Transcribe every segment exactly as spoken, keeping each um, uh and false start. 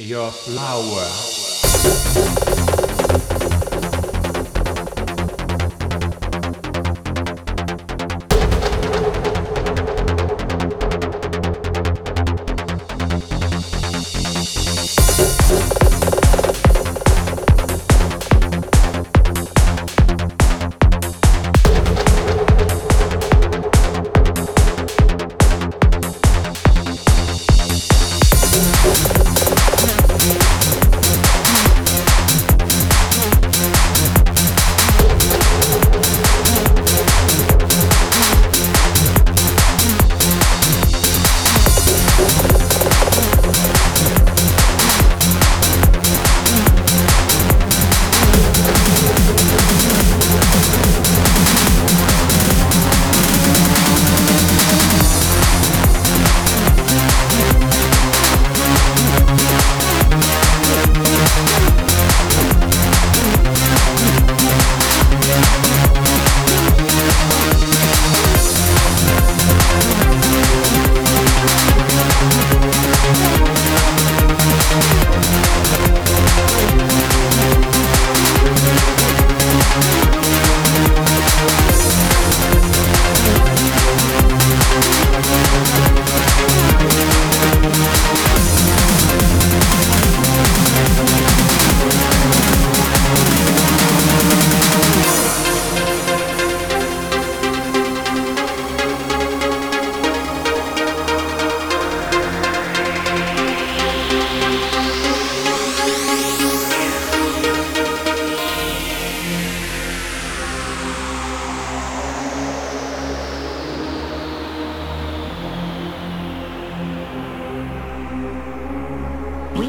Your flower.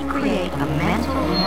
Create a mental